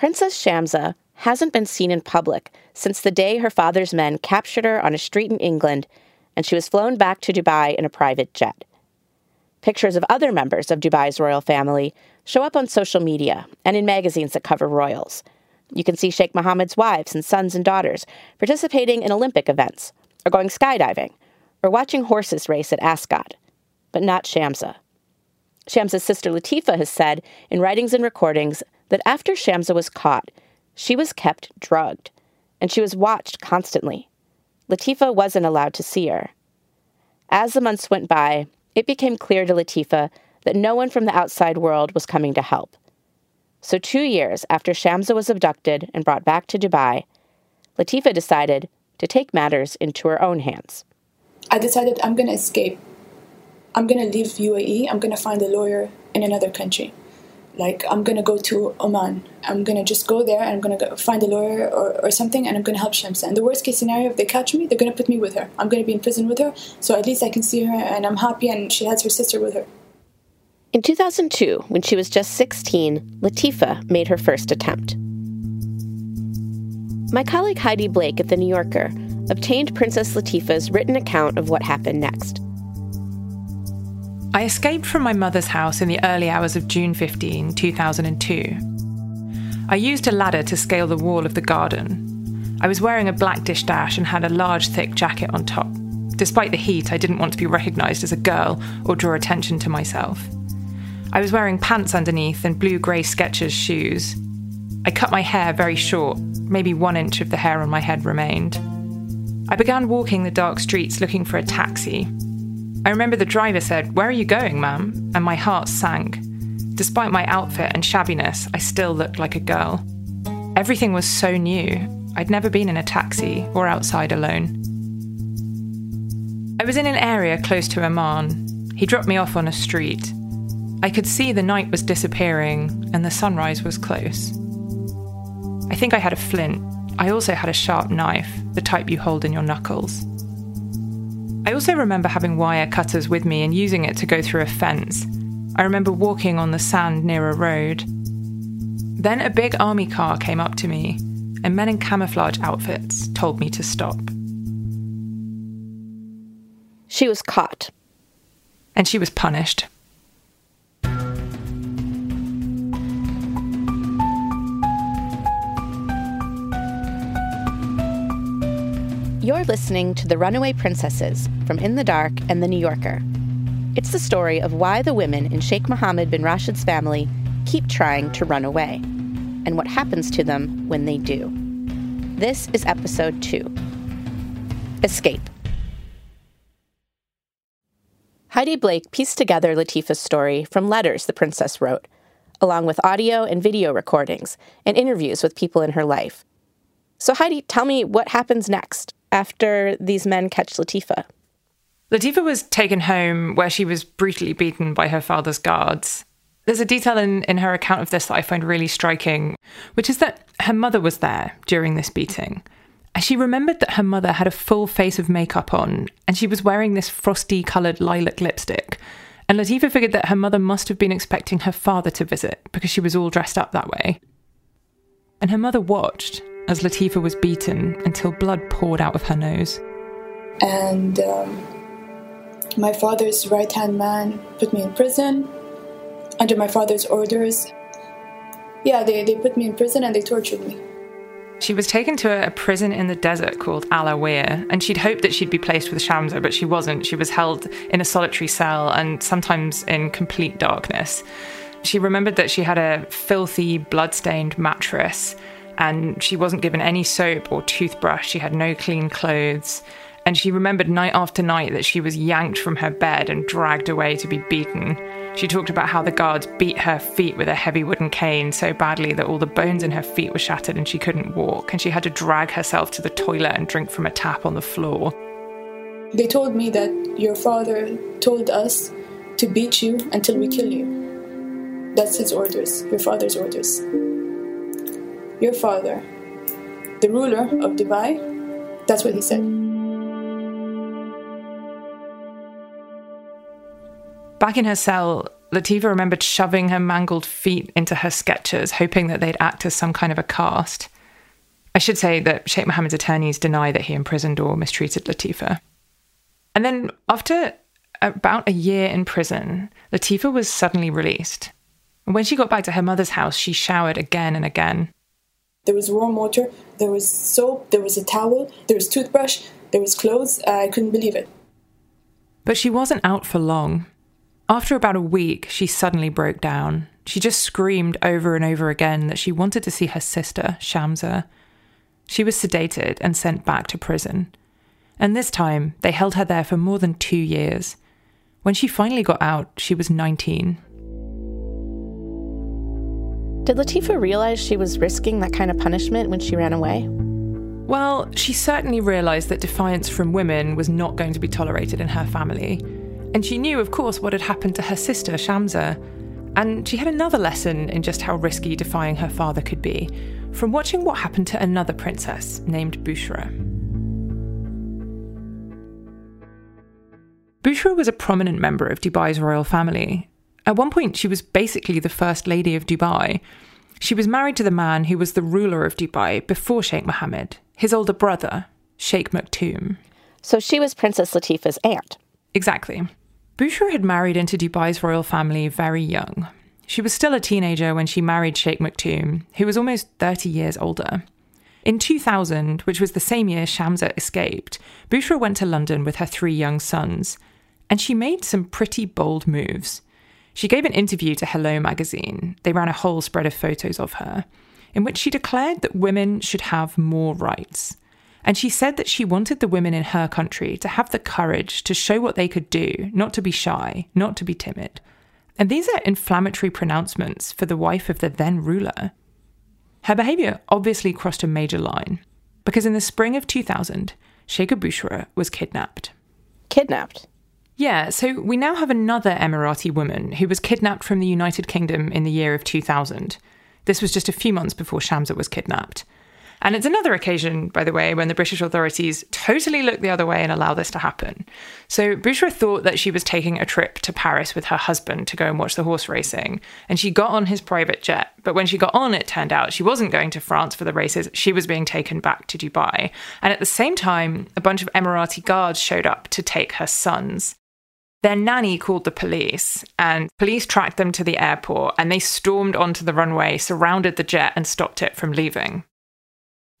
Princess Shamsa hasn't been seen in public since the day her father's men captured her on a street in England, and she was flown back to Dubai in a private jet. Pictures of other members of Dubai's royal family show up on social media and in magazines that cover royals. You can see Sheikh Mohammed's wives and sons and daughters participating in Olympic events, or going skydiving, or watching horses race at Ascot, but not Shamsa. Shamsa's sister Latifa has said in writings and recordings that after Shamsa was caught, she was kept drugged, and she was watched constantly. Latifa wasn't allowed to see her. As the months went by, it became clear to Latifa that no one from the outside world was coming to help. So 2 years after Shamsa was abducted and brought back to Dubai, Latifa decided to take matters into her own hands. I decided I'm going to escape. I'm going to leave UAE. I'm going to find a lawyer in another country. Like, I'm going to go to Oman. I'm going to just go there and I'm going to find a lawyer or something, and I'm going to help Shamsa. And the worst case scenario, if they catch me, they're going to put me with her. I'm going to be in prison with her, so at least I can see her and I'm happy and she has her sister with her. In 2002, when she was just 16, Latifa made her first attempt. My colleague Heidi Blake at The New Yorker obtained Princess Latifa's written account of what happened next. I escaped from my mother's house in the early hours of June 15, 2002. I used a ladder to scale the wall of the garden. I was wearing a black dish dash and had a large thick jacket on top. Despite the heat, I didn't want to be recognised as a girl or draw attention to myself. I was wearing pants underneath and blue-grey Skechers shoes. I cut my hair very short, maybe 1 inch of the hair on my head remained. I began walking the dark streets looking for a taxi. I remember the driver said, "Where are you going, ma'am?" and my heart sank. Despite my outfit and shabbiness, I still looked like a girl. Everything was so new. I'd never been in a taxi or outside alone. I was in an area close to Oman. He dropped me off on a street. I could see the night was disappearing and the sunrise was close. I think I had a flint. I also had a sharp knife, the type you hold in your knuckles. I also remember having wire cutters with me and using it to go through a fence. I remember walking on the sand near a road. Then a big army car came up to me, and men in camouflage outfits told me to stop. She was caught. And she was punished. You're listening to The Runaway Princesses from In the Dark and The New Yorker. It's the story of why the women in Sheikh Mohammed bin Rashid's family keep trying to run away, and what happens to them when they do. This is episode 2, Escape. Heidi Blake pieced together Latifa's story from letters the princess wrote, along with audio and video recordings and interviews with people in her life. So Heidi, tell me what happens next after these men catch Latifa. Latifa was taken home where she was brutally beaten by her father's guards. There's a detail in her account of this that I find really striking, which is that her mother was there during this beating. She remembered that her mother had a full face of makeup on, and she was wearing this frosty-coloured lilac lipstick. And Latifa figured that her mother must have been expecting her father to visit because she was all dressed up that way. And her mother watched as Latifa was beaten until blood poured out of her nose. And my father's right-hand man put me in prison under my father's orders. Yeah, they put me in prison and they tortured me. She was taken to a prison in the desert called Al-Awir, and she'd hoped that she'd be placed with Shamsa, but she wasn't. She was held in a solitary cell and sometimes in complete darkness. She remembered that she had a filthy, blood-stained mattress, and she wasn't given any soap or toothbrush. She had no clean clothes. And she remembered night after night that she was yanked from her bed and dragged away to be beaten. She talked about how the guards beat her feet with a heavy wooden cane so badly that all the bones in her feet were shattered and she couldn't walk. And she had to drag herself to the toilet and drink from a tap on the floor. They told me that your father told us to beat you until we kill you. That's his orders, your father's orders. Your father, the ruler of Dubai, that's what he said. Back in her cell, Latifa remembered shoving her mangled feet into her sketches, hoping that they'd act as some kind of a cast. I should say that Sheikh Mohammed's attorneys deny that he imprisoned or mistreated Latifa. And then after about a year in prison, Latifa was suddenly released. And when she got back to her mother's house, she showered again and again. There was warm water, there was soap, there was a towel, there was toothbrush, there was clothes. I couldn't believe it. But she wasn't out for long. After about a week, she suddenly broke down. She just screamed over and over again that she wanted to see her sister, Shamsa. She was sedated and sent back to prison. And this time, they held her there for more than 2 years. When she finally got out, she was 19. Did Latifa realize she was risking that kind of punishment when she ran away? Well, she certainly realized that defiance from women was not going to be tolerated in her family. And she knew, of course, what had happened to her sister, Shamsa. And she had another lesson in just how risky defying her father could be, from watching what happened to another princess named Bushra. Bushra was a prominent member of Dubai's royal family. At one point, she was basically the first lady of Dubai. She was married to the man who was the ruler of Dubai before Sheikh Mohammed, his older brother, Sheikh Maktoum. So she was Princess Latifa's aunt. Exactly. Bushra had married into Dubai's royal family very young. She was still a teenager when she married Sheikh Maktoum, who was almost 30 years older. In 2000, which was the same year Shamsa escaped, Bushra went to London with her 3 young sons, and she made some pretty bold moves. She gave an interview to Hello magazine. They ran a whole spread of photos of her, in which she declared that women should have more rights. And she said that she wanted the women in her country to have the courage to show what they could do, not to be shy, not to be timid. And these are inflammatory pronouncements for the wife of the then ruler. Her behaviour obviously crossed a major line, because in the spring of 2000, Sheikha Bushra was kidnapped. Kidnapped? Yeah, so we now have another Emirati woman who was kidnapped from the United Kingdom in the year of 2000. This was just a few months before Shamsa was kidnapped. And it's another occasion, by the way, when the British authorities totally look the other way and allow this to happen. So Bushra thought that she was taking a trip to Paris with her husband to go and watch the horse racing, and she got on his private jet. But when she got on, it turned out she wasn't going to France for the races. She was being taken back to Dubai. And at the same time, a bunch of Emirati guards showed up to take her sons. Their nanny called the police, and police tracked them to the airport, and they stormed onto the runway, surrounded the jet, and stopped it from leaving.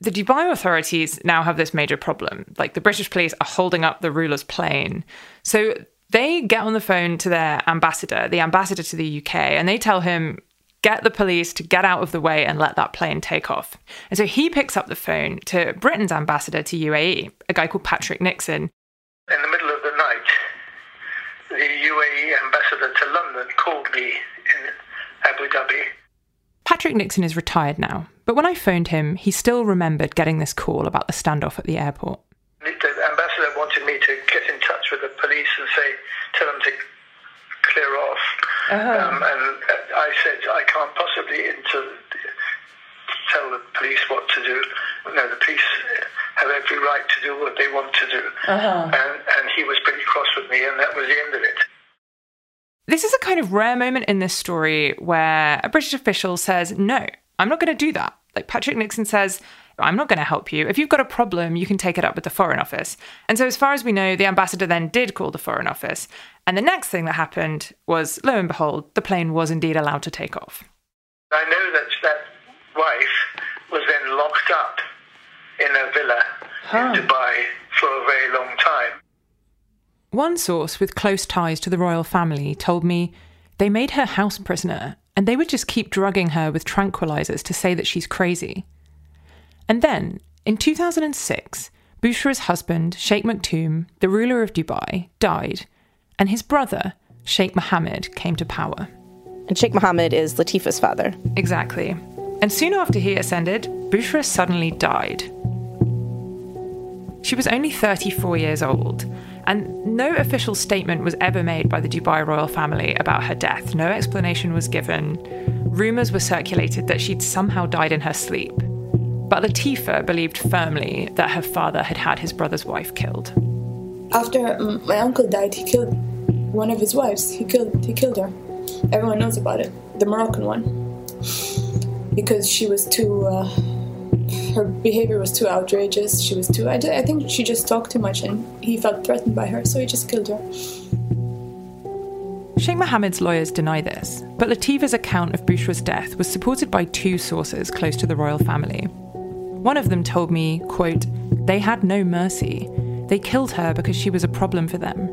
The Dubai authorities now have this major problem. Like, the British police are holding up the ruler's plane. So they get on the phone to their ambassador, the ambassador to the UK, and they tell him, get the police to get out of the way and let that plane take off. And so he picks up the phone to Britain's ambassador to UAE, a guy called Patrick Nixon. In the middle of the night, the UAE ambassador to London called me in Abu Dhabi. Patrick Nixon is retired now, but when I phoned him, he still remembered getting this call about the standoff at the airport. The ambassador wanted me to get in touch with the police and tell them to clear off. And I said, I can't possibly tell the police what to do. No, the police have every right to do what they want to do. And he was pretty cross with me, and that was the end of it. This is a kind of rare moment in this story where a British official says, no, I'm not going to do that. Like, Patrick Nixon says, I'm not going to help you. If you've got a problem, you can take it up with the Foreign Office. And so as far as we know, the ambassador then did call the Foreign Office. And the next thing that happened was, lo and behold, the plane was indeed allowed to take off. I know that wife was then locked up in a villa in Dubai for a very long time. One source with close ties to the royal family told me they made her house prisoner and they would just keep drugging her with tranquilizers to say that she's crazy. And then, in 2006, Bushra's husband, Sheikh Maktoum, the ruler of Dubai, died, and his brother, Sheikh Mohammed, came to power. And Sheikh Mohammed is Latifa's father. Exactly. And soon after he ascended, Bushra suddenly died. She was only 34 years old, and no official statement was ever made by the Dubai royal family about her death. No explanation was given. Rumours were circulated that she'd somehow died in her sleep. But Latifa believed firmly that her father had had his brother's wife killed. After my uncle died, he killed one of his wives. He killed her. everyone knows about it, the Moroccan one, because she was too, her behavior was too outrageous, she was too, I think she just talked too much and he felt threatened by her, so he just killed her. Sheikh Mohammed's lawyers deny this, but Latifa's account of Bushra's death was supported by two sources close to the royal family. One of them told me, quote, "They had no mercy. They killed her because she was a problem for them.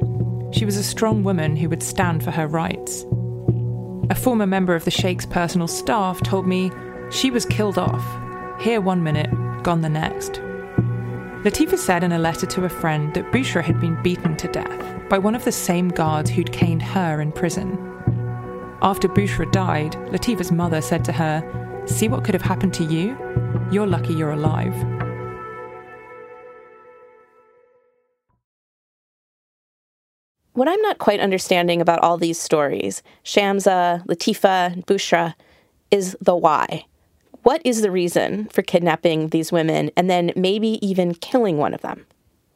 She was a strong woman who would stand for her rights." A former member of the Sheikh's personal staff told me, "She was killed off. Here 1 minute, gone the next." Latifa said in a letter to a friend that Bushra had been beaten to death by one of the same guards who'd caned her in prison. After Bushra died, Latifa's mother said to her, "See what could have happened to you? You're lucky you're alive." What I'm not quite understanding about all these stories, Shamsa, Latifa, Bushra, is the why. What is the reason for kidnapping these women and then maybe even killing one of them?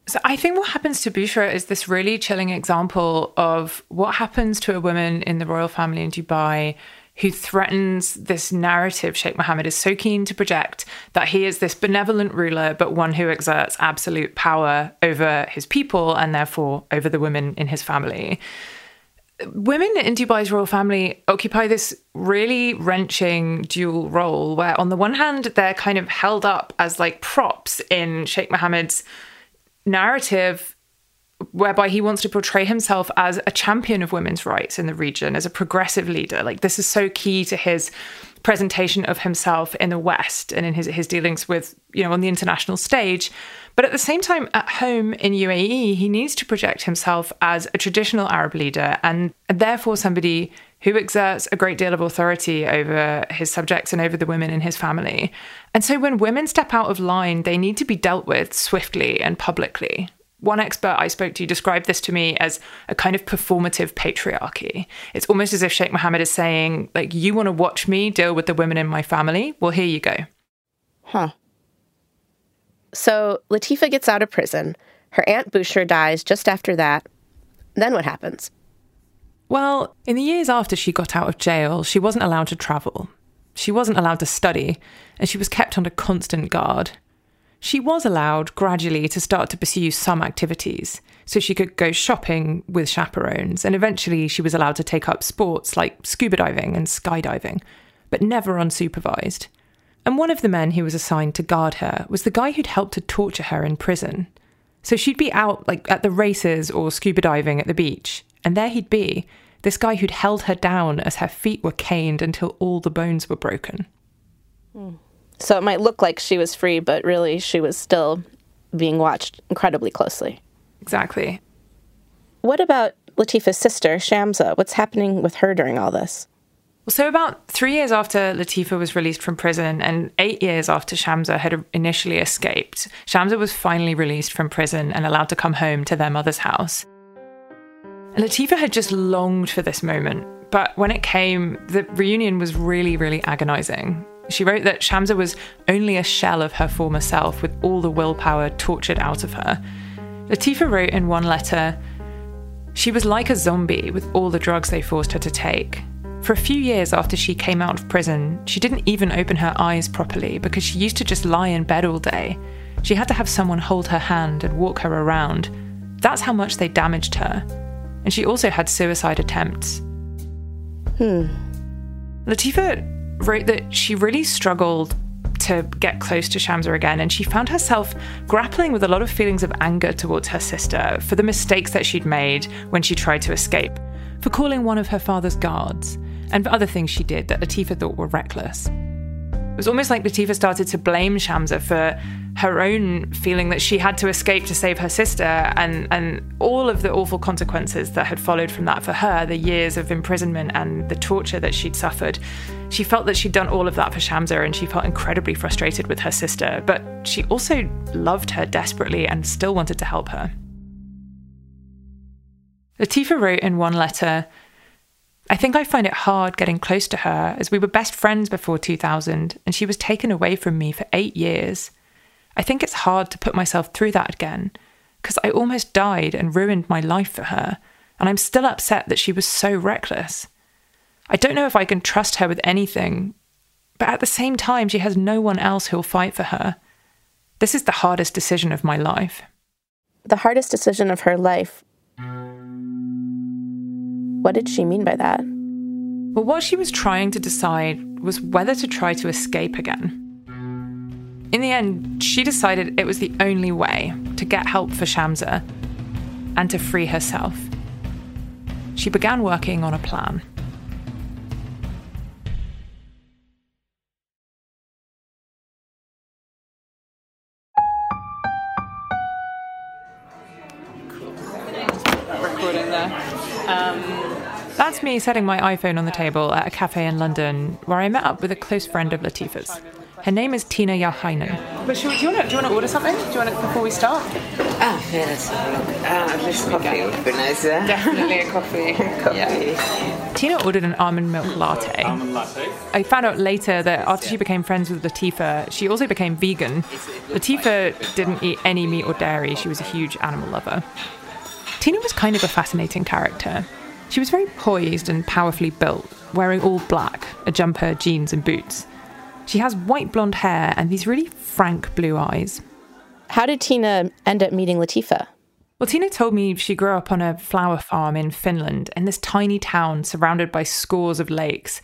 So I think what happens to Bushra is this really chilling example of what happens to a woman in the royal family in Dubai who threatens this narrative Sheikh Mohammed is so keen to project, that he is this benevolent ruler, but one who exerts absolute power over his people and therefore over the women in his family. Women in Dubai's royal family occupy this really wrenching dual role where, on the one hand, they're kind of held up as like props in Sheikh Mohammed's narrative, whereby he wants to portray himself as a champion of women's rights in the region, as a progressive leader. Like, this is so key to his presentation of himself in the West and in his dealings with, you know, on the international stage. But at the same time, at home in UAE, he needs to project himself as a traditional Arab leader and therefore somebody who exerts a great deal of authority over his subjects and over the women in his family. And so when women step out of line, they need to be dealt with swiftly and publicly. One expert I spoke to described this to me as a kind of performative patriarchy. It's almost as if Sheikh Mohammed is saying, like, you want to watch me deal with the women in my family? Well, here you go. Huh. So Latifa gets out of prison. Her aunt Bushra dies just after that. Then what happens? Well, in the years after she got out of jail, she wasn't allowed to travel. She wasn't allowed to study, and she was kept under constant guard. She was allowed gradually to start to pursue some activities, so she could go shopping with chaperones, and eventually she was allowed to take up sports like scuba diving and skydiving, but never unsupervised. And one of the men who was assigned to guard her was the guy who'd helped to torture her in prison. So she'd be out like at the races or scuba diving at the beach, and there he'd be, this guy who'd held her down as her feet were caned until all the bones were broken. So it might look like she was free, but really she was still being watched incredibly closely. Exactly. What about Latifa's sister, Shamsa? What's happening with her during all this? Well, so about 3 years after Latifa was released from prison and 8 years after Shamsa had initially escaped, Shamsa was finally released from prison and allowed to come home to their mother's house. Latifa had just longed for this moment, but when it came, the reunion was really, really agonizing. She wrote that Shamsa was only a shell of her former self with all the willpower tortured out of her. Latifa wrote in one letter, "She was like a zombie with all the drugs they forced her to take. For a few years after she came out of prison, she didn't even open her eyes properly because she used to just lie in bed all day. She had to have someone hold her hand and walk her around. That's how much they damaged her. And she also had suicide attempts." Latifa wrote that she really struggled to get close to Shamsa again, and she found herself grappling with a lot of feelings of anger towards her sister for the mistakes that she'd made when she tried to escape, for calling one of her father's guards, and for other things she did that Latifa thought were reckless. It was almost like Latifa started to blame Shamsa for her own feeling that she had to escape to save her sister, and all of the awful consequences that had followed from that for her, the years of imprisonment and the torture that she'd suffered. She felt that she'd done all of that for Shamsa, and she felt incredibly frustrated with her sister, but she also loved her desperately and still wanted to help her. Latifa wrote in one letter, "I think I find it hard getting close to her, as we were best friends before 2000, and she was taken away from me for 8 years. I think it's hard to put myself through that again, because I almost died and ruined my life for her, and I'm still upset that she was so reckless. I don't know if I can trust her with anything, but at the same time, she has no one else who'll fight for her. This is the hardest decision of my life. The hardest decision of her life. What did she mean by that? Well, what she was trying to decide was whether to try to escape again. In the end, she decided it was the only way to get help for Shamsa and to free herself. She began working on a plan. That's me setting my iPhone on the table at a cafe in London, where I met up with a close friend of Latifa's. Her name is Tina Yakhinov. But do you want to order something? Do you want to, before we start? Yeah, let's have a look. At least coffee would be nice, yeah? Definitely a coffee. Yeah. Tina ordered an almond milk latte. I found out later that after she became friends with Latifa, she also became vegan. Latifa didn't eat any meat or dairy. She was a huge animal lover. Tina was kind of a fascinating character. She was very poised and powerfully built, wearing all black, a jumper, jeans and boots. She has white blonde hair and these really frank blue eyes. How did Tina end up meeting Latifa? Well, Tina told me she grew up on a flower farm in Finland, in this tiny town surrounded by scores of lakes.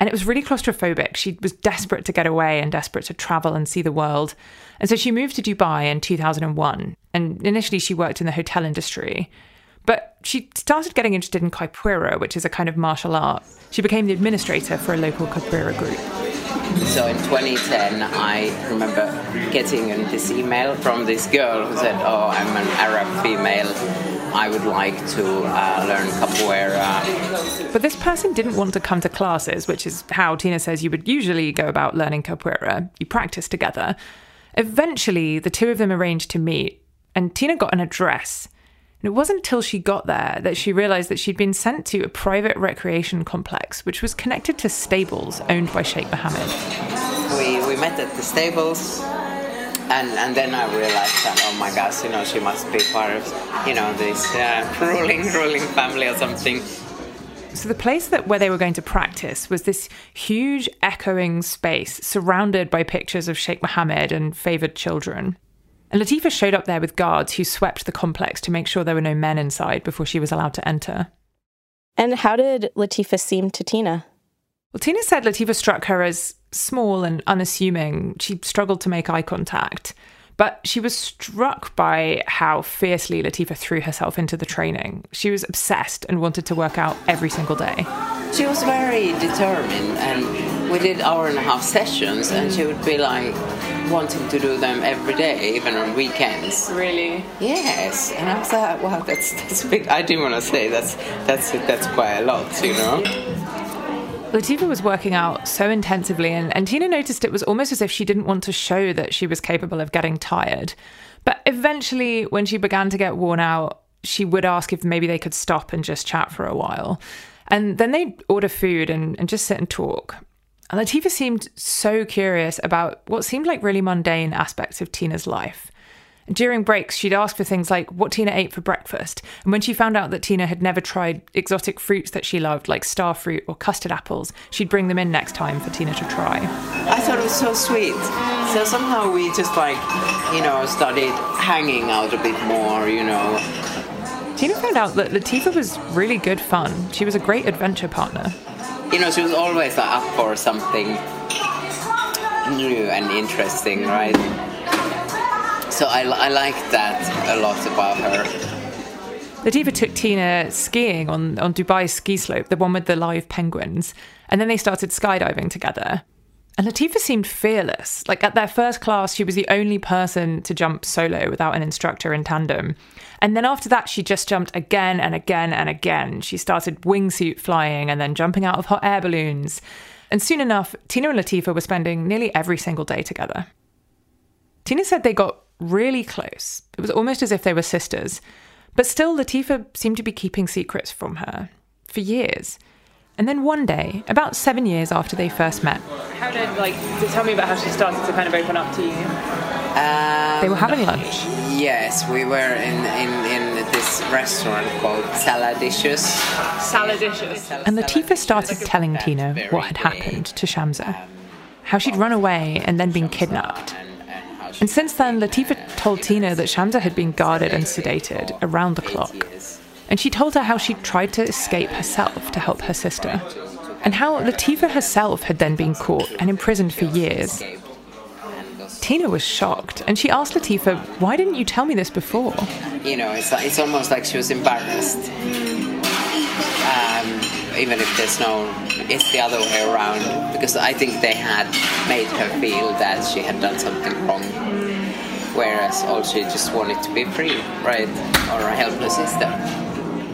And it was really claustrophobic. She was desperate to get away and desperate to travel and see the world. And so she moved to Dubai in 2001. And initially she worked in the hotel industry. But she started getting interested in capoeira, which is a kind of martial art. She became the administrator for a local capoeira group. So in 2010, I remember getting this email from this girl who said, "Oh, I'm an Arab female. I would like to learn capoeira." But this person didn't want to come to classes, which is how Tina says you would usually go about learning capoeira. You practice together. Eventually, the two of them arranged to meet, and Tina got an address. It wasn't until she got there that she realised that she'd been sent to a private recreation complex, which was connected to stables owned by Sheikh Mohammed. We met at the stables, and then I realised that, oh my gosh, she must be part of, this ruling family or something. So the place where they were going to practice was this huge echoing space surrounded by pictures of Sheikh Mohammed and favoured children. And Latifa showed up there with guards who swept the complex to make sure there were no men inside before she was allowed to enter. And how did Latifa seem to Tina? Well, Tina said Latifa struck her as small and unassuming. She struggled to make eye contact. But she was struck by how fiercely Latifa threw herself into the training. She was obsessed and wanted to work out every single day. She was very determined, and we did 1.5 sessions, and she would be like wanting to do them every day, even on weekends. Really? Yes. And I was like, wow, that's big. I do want to say that's quite a lot, Latifa was working out so intensively, and Tina noticed it was almost as if she didn't want to show that she was capable of getting tired. But eventually, when she began to get worn out, she would ask if maybe they could stop and just chat for a while. And then they'd order food and just sit and talk. And Latifa seemed so curious about what seemed like really mundane aspects of Tina's life. During breaks, she'd ask for things like what Tina ate for breakfast. And when she found out that Tina had never tried exotic fruits that she loved, like star fruit or custard apples, she'd bring them in next time for Tina to try. I thought it was so sweet. So somehow we just started hanging out a bit more, Tina found out that Latifa was really good fun. She was a great adventure partner. She was always up for something new and interesting, right? So I like that a lot about her. Latifa took Tina skiing on Dubai's ski slope, the one with the live penguins, and then they started skydiving together. And Latifa seemed fearless. At their first class, she was the only person to jump solo without an instructor in tandem. And then after that, she just jumped again and again and again. She started wingsuit flying and then jumping out of hot air balloons. And soon enough, Tina and Latifa were spending nearly every single day together. Tina said they got really close. It was almost as if they were sisters. But still, Latifa seemed to be keeping secrets from her for years. And then one day, about 7 years after they first met... How did, tell me about how she started to kind of open up to you. They were having lunch. Yes, we were in this restaurant called Saladicious. Saladicious. And Latifa started telling Tina what had happened to Shamsa. How she'd run away and then been kidnapped. And since then, Latifa told Tina that Shamsa had been guarded and sedated around the clock. And she told her how she'd tried to escape herself to help her sister, and how Latifa herself had then been caught and imprisoned for years. Tina was shocked, and she asked Latifa, "Why didn't you tell me this before?" You know, it's almost like she was embarrassed. Even if there's no... It's the other way around, because I think they had made her feel that she had done something wrong. Whereas all she just wanted to be free, right? Or help her sister.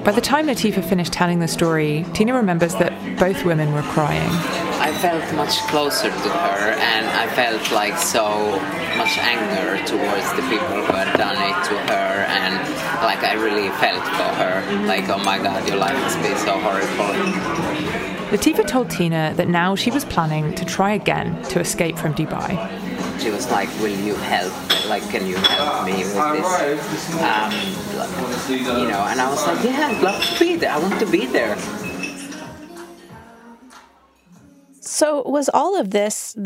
By the time Latifa finished telling the story, Tina remembers that both women were crying. I felt much closer to her, and I felt like so much anger towards the people who had done it to her, and I really felt for her, oh my God, your life has been so horrible. Latifa told Tina that now she was planning to try again to escape from Dubai. She was like, will you help? Can you help me with this? And I was like, yeah, I'd love to be there. I want to be there. So was all of this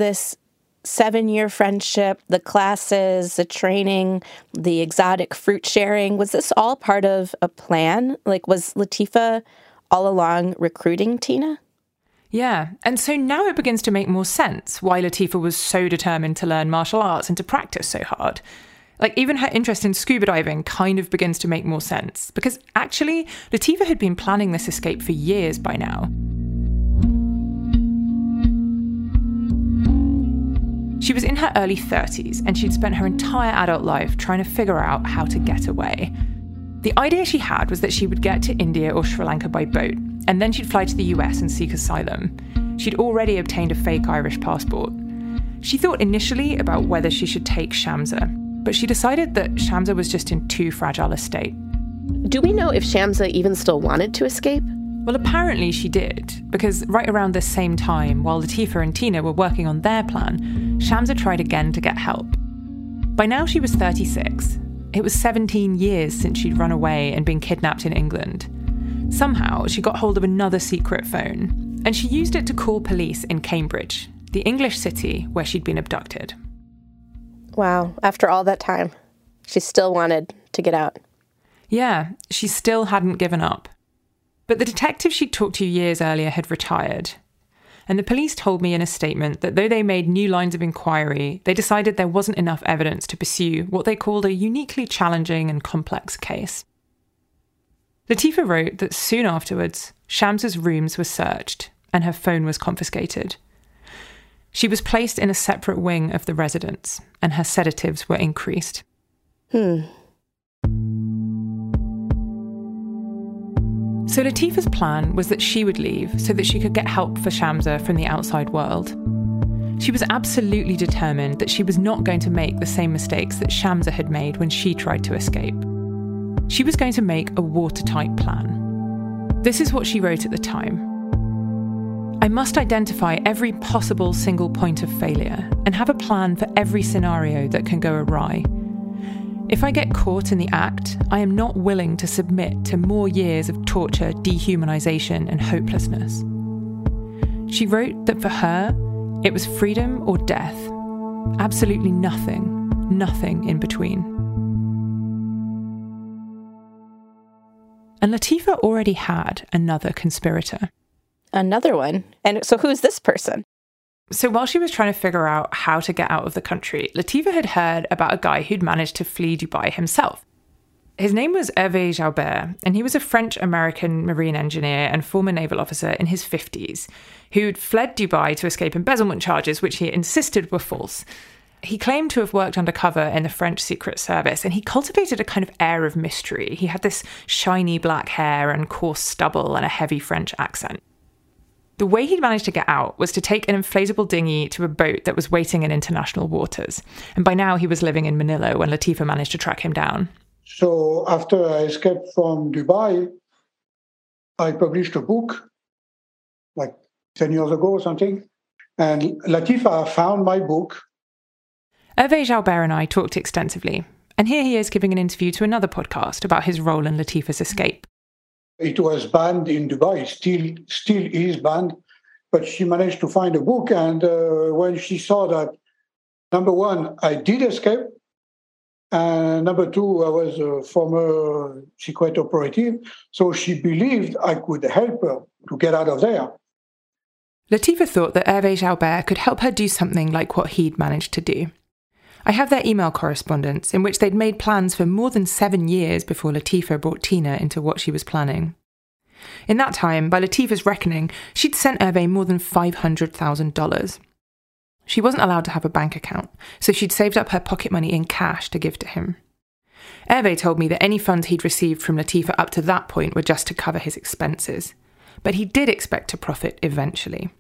7-year friendship, the classes, the training, the exotic fruit sharing, was this all part of a plan? Was Latifa all along recruiting Tina? Yeah, and so now it begins to make more sense why Latifa was so determined to learn martial arts and to practice so hard. Even her interest in scuba diving kind of begins to make more sense, because actually, Latifa had been planning this escape for years by now. She was in her early 30s, and she'd spent her entire adult life trying to figure out how to get away. The idea she had was that she would get to India or Sri Lanka by boat, and then she'd fly to the US and seek asylum. She'd already obtained a fake Irish passport. She thought initially about whether she should take Shamsa, but she decided that Shamsa was just in too fragile a state. Do we know if Shamsa even still wanted to escape? Well, apparently she did, because right around this same time, while Latifa and Tina were working on their plan, Shamsa tried again to get help. By now she was 36. It was 17 years since she'd run away and been kidnapped in England. Somehow, she got hold of another secret phone, and she used it to call police in Cambridge, the English city where she'd been abducted. Wow, after all that time, she still wanted to get out. Yeah, she still hadn't given up. But the detective she'd talked to years earlier had retired, and the police told me in a statement that though they made new lines of inquiry, they decided there wasn't enough evidence to pursue what they called a uniquely challenging and complex case. Latifa wrote that soon afterwards, Shamsa's rooms were searched and her phone was confiscated. She was placed in a separate wing of the residence and her sedatives were increased. So Latifa's plan was that she would leave so that she could get help for Shamsa from the outside world. She was absolutely determined that she was not going to make the same mistakes that Shamsa had made when she tried to escape. She was going to make a watertight plan. This is what she wrote at the time. I must identify every possible single point of failure and have a plan for every scenario that can go awry. If I get caught in the act, I am not willing to submit to more years of torture, dehumanization, and hopelessness. She wrote that for her, it was freedom or death. Absolutely nothing, nothing in between. And Latifa already had another conspirator. Another one? And so who's this person? So while she was trying to figure out how to get out of the country, Latifa had heard about a guy who'd managed to flee Dubai himself. His name was Hervé Jaubert, and he was a French-American marine engineer and former naval officer in his 50s, who'd fled Dubai to escape embezzlement charges, which he insisted were false. He claimed to have worked undercover in the French Secret Service, and he cultivated a kind of air of mystery. He had this shiny black hair and coarse stubble and a heavy French accent. The way he'd managed to get out was to take an inflatable dinghy to a boat that was waiting in international waters. And by now he was living in Manila when Latifa managed to track him down. So after I escaped from Dubai, I published a book like 10 years ago or something. And Latifa found my book. Hervé Jaubert and I talked extensively. And here he is giving an interview to another podcast about his role in Latifa's escape. It was banned in Dubai. It still is banned. But she managed to find a book. And when she saw that, number one, I did escape. And number two, I was a former secret operative. So she believed I could help her to get out of there. Latifa thought that Hervé Jaubert could help her do something like what he'd managed to do. I have their email correspondence, in which they'd made plans for more than 7 years before Latifa brought Tina into what she was planning. In that time, by Latifa's reckoning, she'd sent Hervé more than $500,000. She wasn't allowed to have a bank account, so she'd saved up her pocket money in cash to give to him. Hervé told me that any funds he'd received from Latifa up to that point were just to cover his expenses. But he did expect to profit eventually.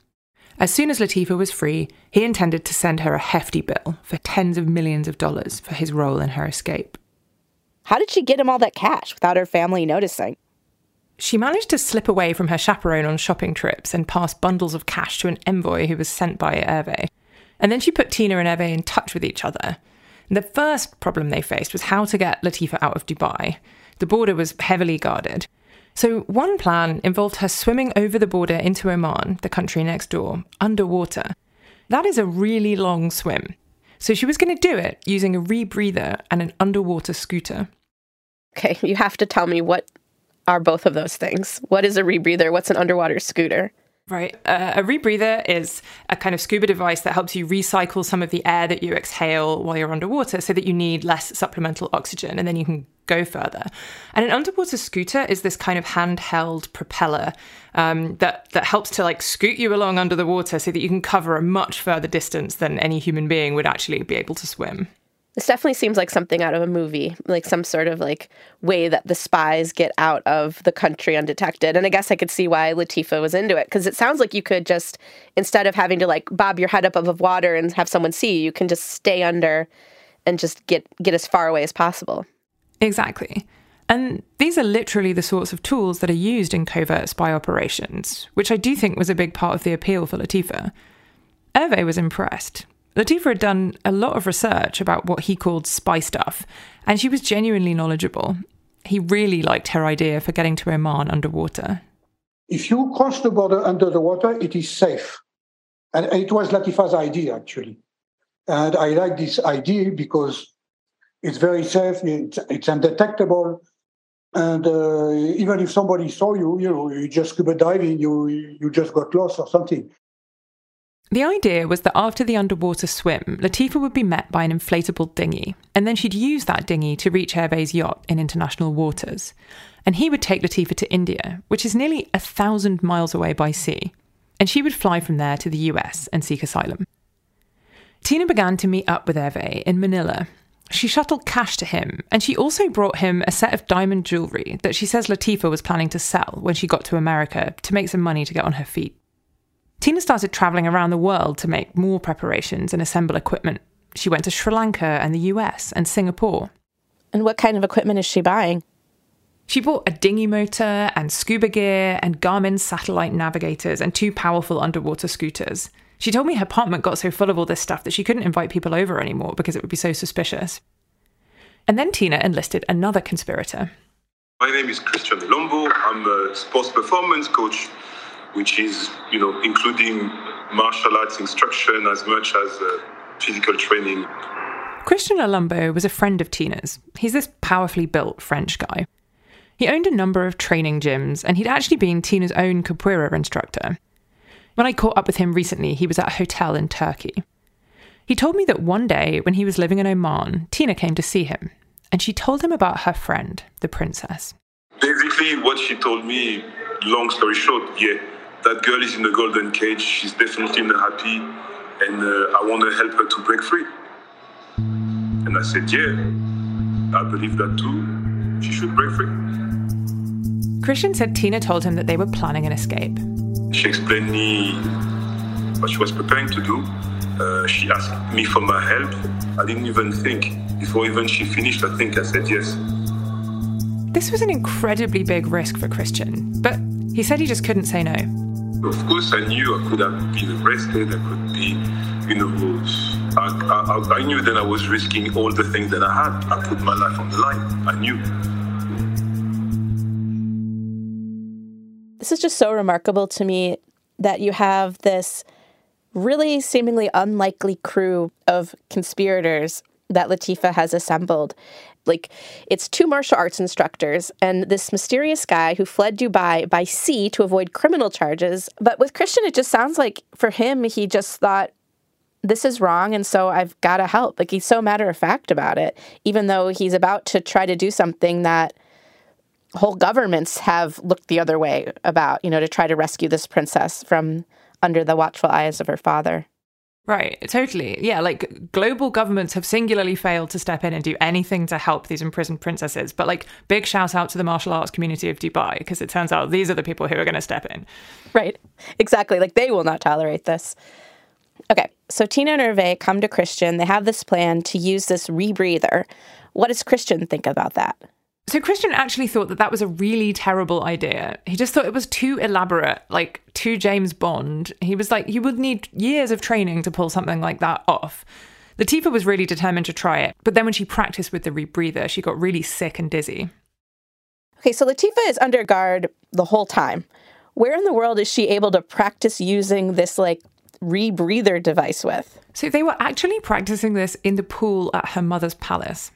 As soon as Latifa was free, he intended to send her a hefty bill for tens of millions of dollars for his role in her escape. How did she get him all that cash without her family noticing? She managed to slip away from her chaperone on shopping trips and pass bundles of cash to an envoy who was sent by Hervé. And then she put Tina and Hervé in touch with each other. The first problem they faced was how to get Latifa out of Dubai. The border was heavily guarded. So one plan involved her swimming over the border into Oman, the country next door, underwater. That is a really long swim. So she was going to do it using a rebreather and an underwater scooter. Okay, you have to tell me, what are both of those things? What is a rebreather? What's an underwater scooter? Right. A rebreather is a kind of scuba device that helps you recycle some of the air that you exhale while you're underwater so that you need less supplemental oxygen and then you can go further. And an underwater scooter is this kind of handheld propeller that helps to like scoot you along under the water so that you can cover a much further distance than any human being would actually be able to swim. This definitely seems like something out of a movie, like some sort of like way that the spies get out of the country undetected. And I guess I could see why Latifa was into it, because it sounds like you could just, instead of having to like bob your head up above water and have someone see you, you can just stay under and just get as far away as possible. Exactly. And these are literally the sorts of tools that are used in covert spy operations, which I do think was a big part of the appeal for Latifa. Hervé was impressed. Latifa had done a lot of research about what he called spy stuff, and she was genuinely knowledgeable. He really liked her idea for getting to Oman underwater. If you cross the border under the water, it is safe. And it was Latifa's idea, actually. And I like this idea because it's very safe, it's undetectable, and even if somebody saw you, you know, you just scuba diving, you just got lost or something. The idea was that after the underwater swim, Latifa would be met by an inflatable dinghy, and then she'd use that dinghy to reach Hervé's yacht in international waters. And he would take Latifa to India, which is nearly 1,000 miles away by sea, and she would fly from there to the US and seek asylum. Tina began to meet up with Hervé in Manila. She shuttled cash to him, and she also brought him a set of diamond jewellery that she says Latifa was planning to sell when she got to America to make some money to get on her feet. Tina started travelling around the world to make more preparations and assemble equipment. She went to Sri Lanka and the US and Singapore. And what kind of equipment is she buying? She bought a dinghy motor and scuba gear and Garmin satellite navigators and 2 powerful underwater scooters. She told me her apartment got so full of all this stuff that she couldn't invite people over anymore because it would be so suspicious. And then Tina enlisted another conspirator. My name is Christian Elombo. I'm a sports performance coach, which is, you know, including martial arts instruction as much as physical training. Christian Elombo was a friend of Tina's. He's this powerfully built French guy. He owned a number of training gyms, and he'd actually been Tina's own capoeira instructor. When I caught up with him recently, he was at a hotel in Turkey. He told me that one day, when he was living in Oman, Tina came to see him, and she told him about her friend, the princess. Basically, what she told me, long story short, that girl is in the golden cage, she's definitely not happy, and I want to help her to break free. And I said, I believe that too. She should break free. Christian said Tina told him that they were planning an escape. She explained me what she was preparing to do. She asked me for my help. I didn't even think. Before even she finished, I said yes. This was an incredibly big risk for Christian, but he said he just couldn't say no. Of course, I knew I could have been arrested. I could be, I knew that I was risking all the things that I had. I put my life on the line. I knew. This is just so remarkable to me that you have this really seemingly unlikely crew of conspirators that Latifa has assembled. Like, it's two martial arts instructors and this mysterious guy who fled Dubai by sea to avoid criminal charges. But with Christian, it just sounds like for him, he just thought, this is wrong, and so I've got to help. Like, he's so matter-of-fact about it, even though he's about to try to do something that whole governments have looked the other way about, you know, to try to rescue this princess from under the watchful eyes of her father. Right, totally. Yeah, like, global governments have singularly failed to step in and do anything to help these imprisoned princesses. But, like, big shout out to the martial arts community of Dubai, because it turns out these are the people who are going to step in. Right, exactly. Like, they will not tolerate this. Okay, so Tina and Hervé come to Christian. They have this plan to use this rebreather. What does Christian think about that? So Christian actually thought that that was a really terrible idea. He just thought it was too elaborate, like too James Bond. He was like, you would need years of training to pull something like that off. Latifa was really determined to try it, but then when she practiced with the rebreather, she got really sick and dizzy. Okay, so Latifa is under guard the whole time. Where in the world is she able to practice using this, like, rebreather device with? So they were actually practicing this in the pool at her mother's palace.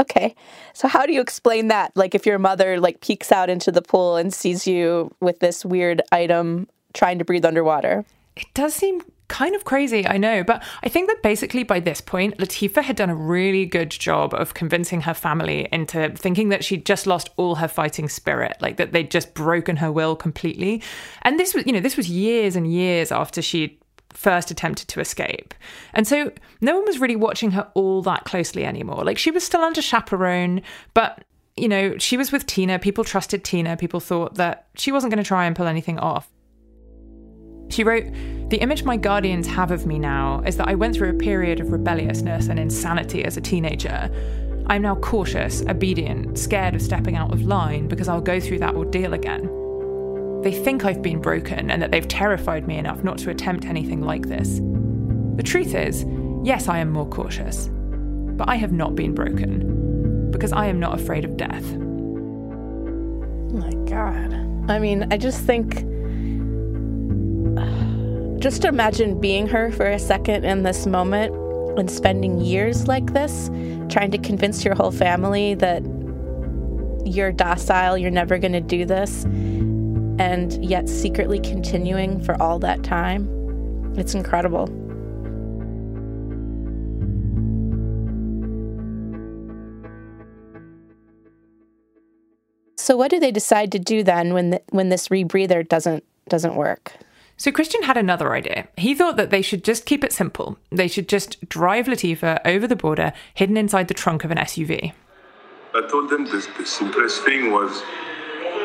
Okay. So how do you explain that? Like, if your mother, like, peeks out into the pool and sees you with this weird item trying to breathe underwater. It does seem kind of crazy, I know. But I think that basically by this point, Latifa had done a really good job of convincing her family into thinking that she'd just lost all her fighting spirit, like that they'd just broken her will completely. And this was, you know, this was years and years after she'd first attempted to escape. And so no one was really watching her all that closely anymore. Like, she was still under chaperone, but, you know, she was with Tina. People trusted Tina. People thought that she wasn't going to try and pull anything off. She wrote, "The image my guardians have of me now is that I went through a period of rebelliousness and insanity as a teenager. I'm now cautious, obedient, scared of stepping out of line because I'll go through that ordeal again. They think I've been broken and that they've terrified me enough not to attempt anything like this. The truth is, yes, I am more cautious, but I have not been broken because I am not afraid of death." Oh my God. I mean, I just think, just imagine being her for a second in this moment and spending years like this, trying to convince your whole family that you're docile, you're never going to do this, and yet secretly continuing for all that time. It's incredible. So what do they decide to do then when this rebreather doesn't work? So Christian had another idea. He thought that they should just keep it simple. They should just drive Latifa over the border, hidden inside the trunk of an SUV. I told them the simplest thing was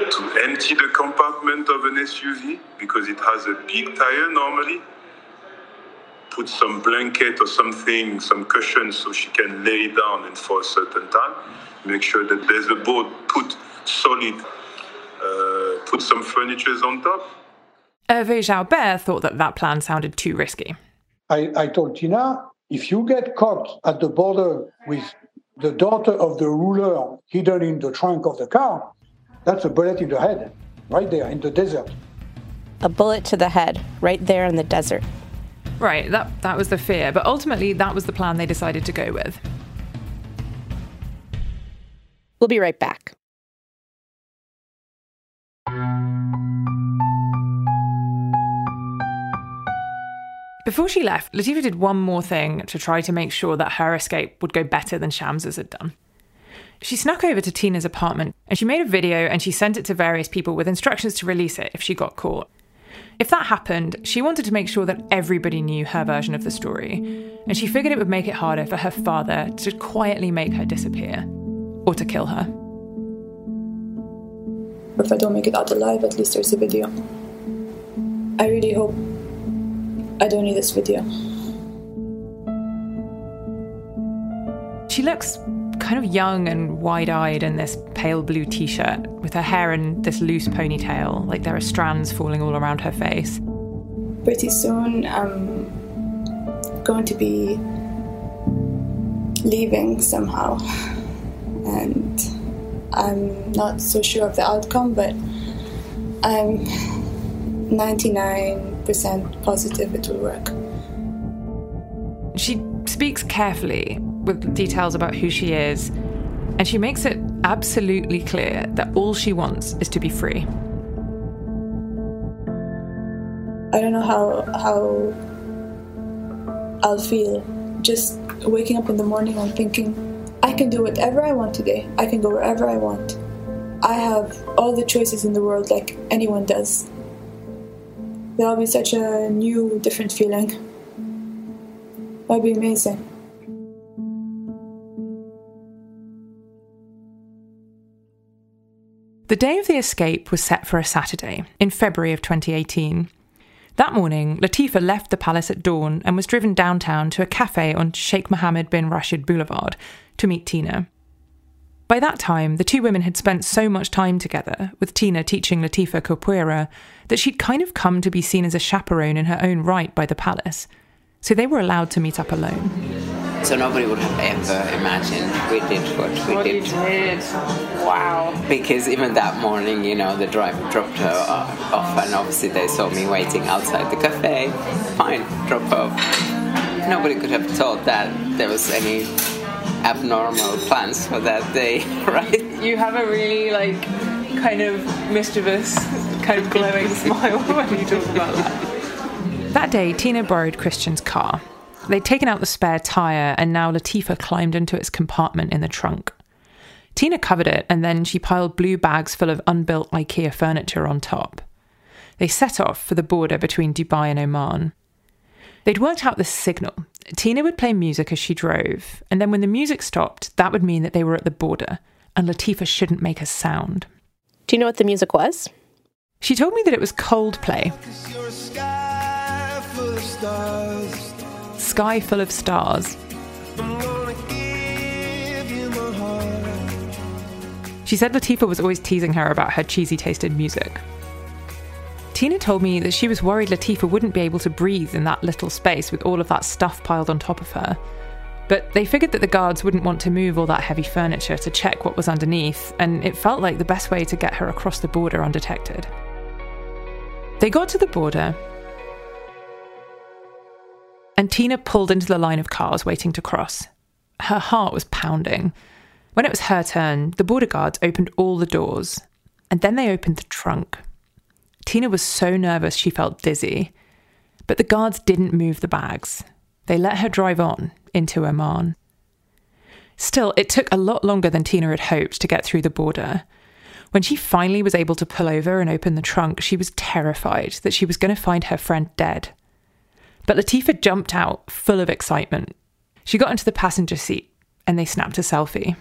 to empty the compartment of an SUV, because it has a big tire normally, put some blanket or something, some cushion, so she can lay down, and for a certain time, make sure that there's a board, put solid, put some furniture on top. Hervé Jaubert thought that that plan sounded too risky. I told Tina, if you get caught at the border with the daughter of the ruler hidden in the trunk of the car, that's a bullet in the head, right there in the desert. A bullet to the head, right there in the desert. Right, that was the fear, but ultimately that was the plan they decided to go with. We'll be right back. Before she left, Latifa did one more thing to try to make sure that her escape would go better than Shamsa's had done. She snuck over to Tina's apartment and she made a video and she sent it to various people with instructions to release it if she got caught. If that happened, she wanted to make sure that everybody knew her version of the story, and she figured it would make it harder for her father to quietly make her disappear or to kill her. If I don't make it out alive, at least there's a video. I really hope I don't need this video. She looks kind of young and wide-eyed in this pale blue t-shirt, with her hair in this loose ponytail, like there are strands falling all around her face. Pretty soon I'm going to be leaving somehow, and I'm not so sure of the outcome, but I'm 99% positive it will work. She speaks carefully with details about who she is, and she makes it absolutely clear that all she wants is to be free. I don't know how I'll feel just waking up in the morning and thinking, I can do whatever I want today. I can go wherever I want. I have all the choices in the world like anyone does. That'll be such a new, different feeling. That'll be amazing. The day of the escape was set for a Saturday, in February of 2018. That morning, Latifa left the palace at dawn and was driven downtown to a cafe on Sheikh Mohammed bin Rashid Boulevard to meet Tina. By that time, the two women had spent so much time together, with Tina teaching Latifa capoeira, that she'd kind of come to be seen as a chaperone in her own right by the palace. So they were allowed to meet up alone. So nobody would have ever imagined we did what we did. Wow. Because even that morning, the driver dropped her off, and obviously they saw me waiting outside the cafe. Fine, drop her off. Nobody could have thought that there was any abnormal plans for that day, right? You have a really, kind of mischievous, kind of glowing smile when you talk about that. That day, Tina borrowed Christian's car. They'd taken out the spare tyre, and now Latifa climbed into its compartment in the trunk. Tina covered it, and then she piled blue bags full of unbuilt IKEA furniture on top. They set off for the border between Dubai and Oman. They'd worked out this signal. Tina would play music as she drove, and then when the music stopped, that would mean that they were at the border, and Latifa shouldn't make a sound. Do you know what the music was? She told me that it was Coldplay. Sky Full of Stars. She said Latifa was always teasing her about her cheesy-tasted music. Tina told me that she was worried Latifa wouldn't be able to breathe in that little space with all of that stuff piled on top of her. But they figured that the guards wouldn't want to move all that heavy furniture to check what was underneath, and it felt like the best way to get her across the border undetected. They got to the border, and Tina pulled into the line of cars waiting to cross. Her heart was pounding. When it was her turn, the border guards opened all the doors, and then they opened the trunk. Tina was so nervous she felt dizzy. But the guards didn't move the bags. They let her drive on into Oman. Still, it took a lot longer than Tina had hoped to get through the border. When she finally was able to pull over and open the trunk, she was terrified that she was going to find her friend dead. But Latifa jumped out, full of excitement. She got into the passenger seat, and they snapped a selfie.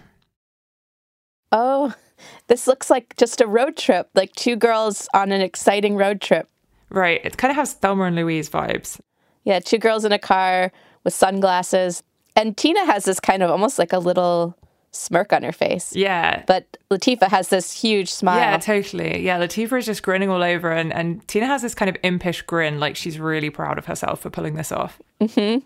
Oh, this looks like just a road trip, like two girls on an exciting road trip. Right, it kind of has Thelma and Louise vibes. Yeah, two girls in a car with sunglasses. And Tina has this kind of almost like a little smirk on her face. Yeah. But Latifa has this huge smile. Yeah, totally. Yeah, Latifa is just grinning all over, and Tina has this kind of impish grin, like she's really proud of herself for pulling this off. Mm-hmm.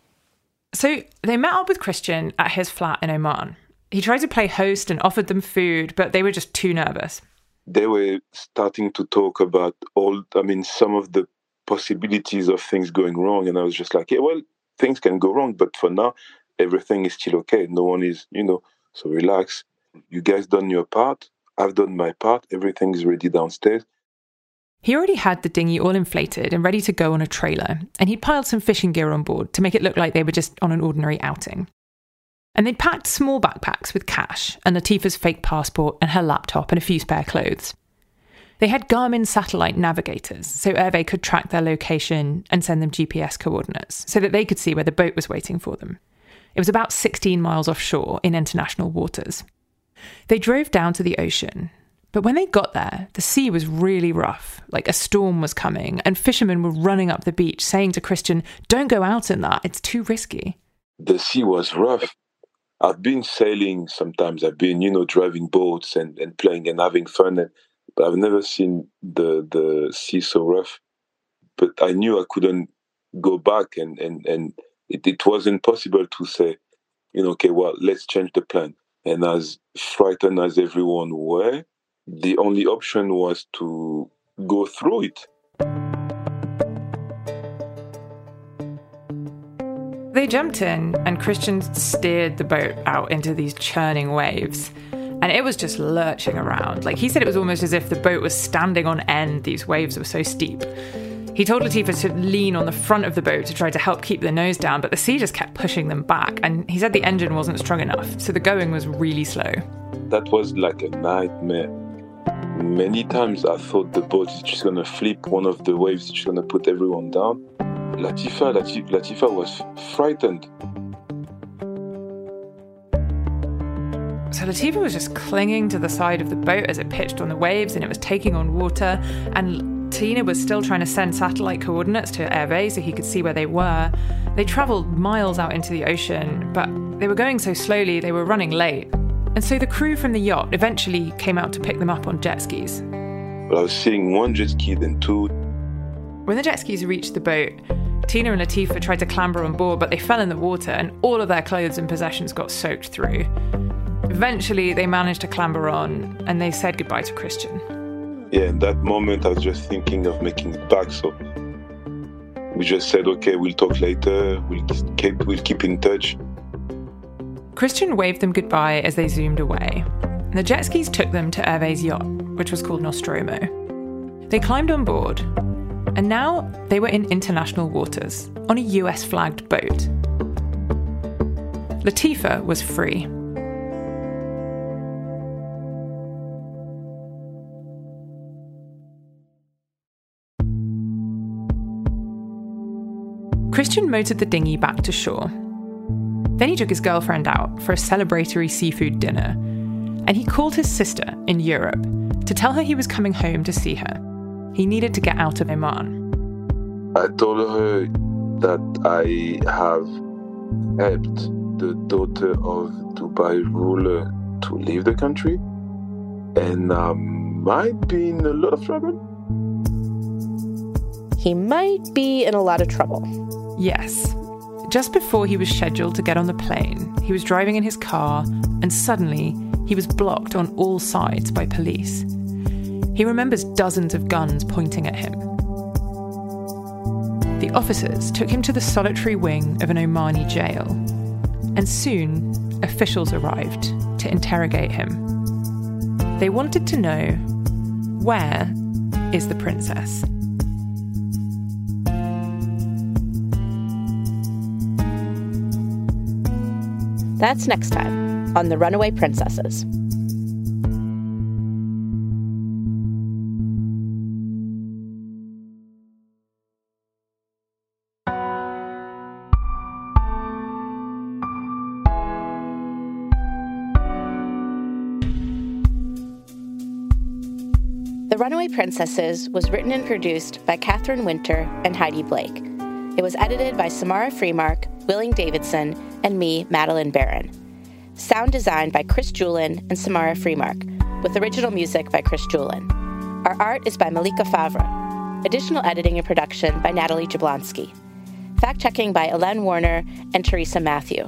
So they met up with Christian at his flat in Oman. He tried to play host and offered them food, but they were just too nervous. They were starting to talk about some of the possibilities of things going wrong, and I was just like, yeah, well, things can go wrong, but for now, everything is still okay. No one is, so relax. You guys done your part. I've done my part. Everything's ready downstairs. He already had the dinghy all inflated and ready to go on a trailer, and he'd piled some fishing gear on board to make it look like they were just on an ordinary outing. And they'd packed small backpacks with cash and Latifa's fake passport and her laptop and a few spare clothes. They had Garmin satellite navigators, so Hervé could track their location and send them GPS coordinates so that they could see where the boat was waiting for them. It was about 16 miles offshore in international waters. They drove down to the ocean, but when they got there, the sea was really rough, like a storm was coming, and fishermen were running up the beach saying to Christian, "Don't go out in that, it's too risky." The sea was rough. I've been sailing sometimes. I've been, driving boats and playing and having fun. But I've never seen the sea so rough. But I knew I couldn't go back, and it wasn't possible to say, okay, well, let's change the plan. And as frightened as everyone were, the only option was to go through it. They jumped in, and Christian steered the boat out into these churning waves. And it was just lurching around. Like, he said it was almost as if the boat was standing on end. These waves were so steep. He told Latifa to lean on the front of the boat to try to help keep the nose down, but the sea just kept pushing them back. And he said the engine wasn't strong enough, so the going was really slow. That was like a nightmare. Many times I thought the boat is just going to flip. One of the waves is just going to put everyone down. Latifa was frightened. So Latifa was just clinging to the side of the boat as it pitched on the waves, and it was taking on water, and Tina was still trying to send satellite coordinates to Hervé so he could see where they were. They travelled miles out into the ocean, but they were going so slowly they were running late. And so the crew from the yacht eventually came out to pick them up on jet skis. Well, I was seeing one jet ski, then two. When the jet skis reached the boat, Tina and Latifa tried to clamber on board, but they fell in the water and all of their clothes and possessions got soaked through. Eventually, they managed to clamber on and they said goodbye to Christian. Yeah, in that moment, I was just thinking of making it back. So we just said, OK, we'll talk later. We'll keep in touch. Christian waved them goodbye as they zoomed away. And the jet skis took them to Hervé's yacht, which was called Nostromo. They climbed on board. And now they were in international waters, on a US-flagged boat. Latifa was free. Christian motored the dinghy back to shore. Then he took his girlfriend out for a celebratory seafood dinner. And he called his sister in Europe to tell her he was coming home to see her. He needed to get out of Oman. I told her that I have helped the daughter of Dubai ruler to leave the country, and might be in a lot of trouble. He might be in a lot of trouble. Yes. Just before he was scheduled to get on the plane, he was driving in his car, and suddenly he was blocked on all sides by police. He remembers dozens of guns pointing at him. The officers took him to the solitary wing of an Omani jail, and soon officials arrived to interrogate him. They wanted to know, where is the princess? That's next time on The Runaway Princesses. The Runaway Princesses was written and produced by Catherine Winter and Heidi Blake. It was edited by Samara Freemark, Willing Davidson, and me, Madeleine Baran. Sound designed by Chris Julin and Samara Freemark, with original music by Chris Julin. Our art is by Malika Favre. Additional editing and production by Natalie Jablonski. Fact-checking by Ellen Warner and Teresa Matthew.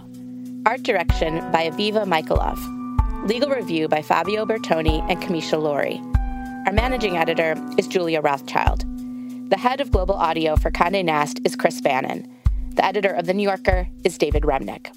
Art direction by Aviva Michailov. Legal review by Fabio Bertoni and Kamisha Laurie. Our managing editor is Julia Rothschild. The head of global audio for Condé Nast is Chris Bannon. The editor of The New Yorker is David Remnick.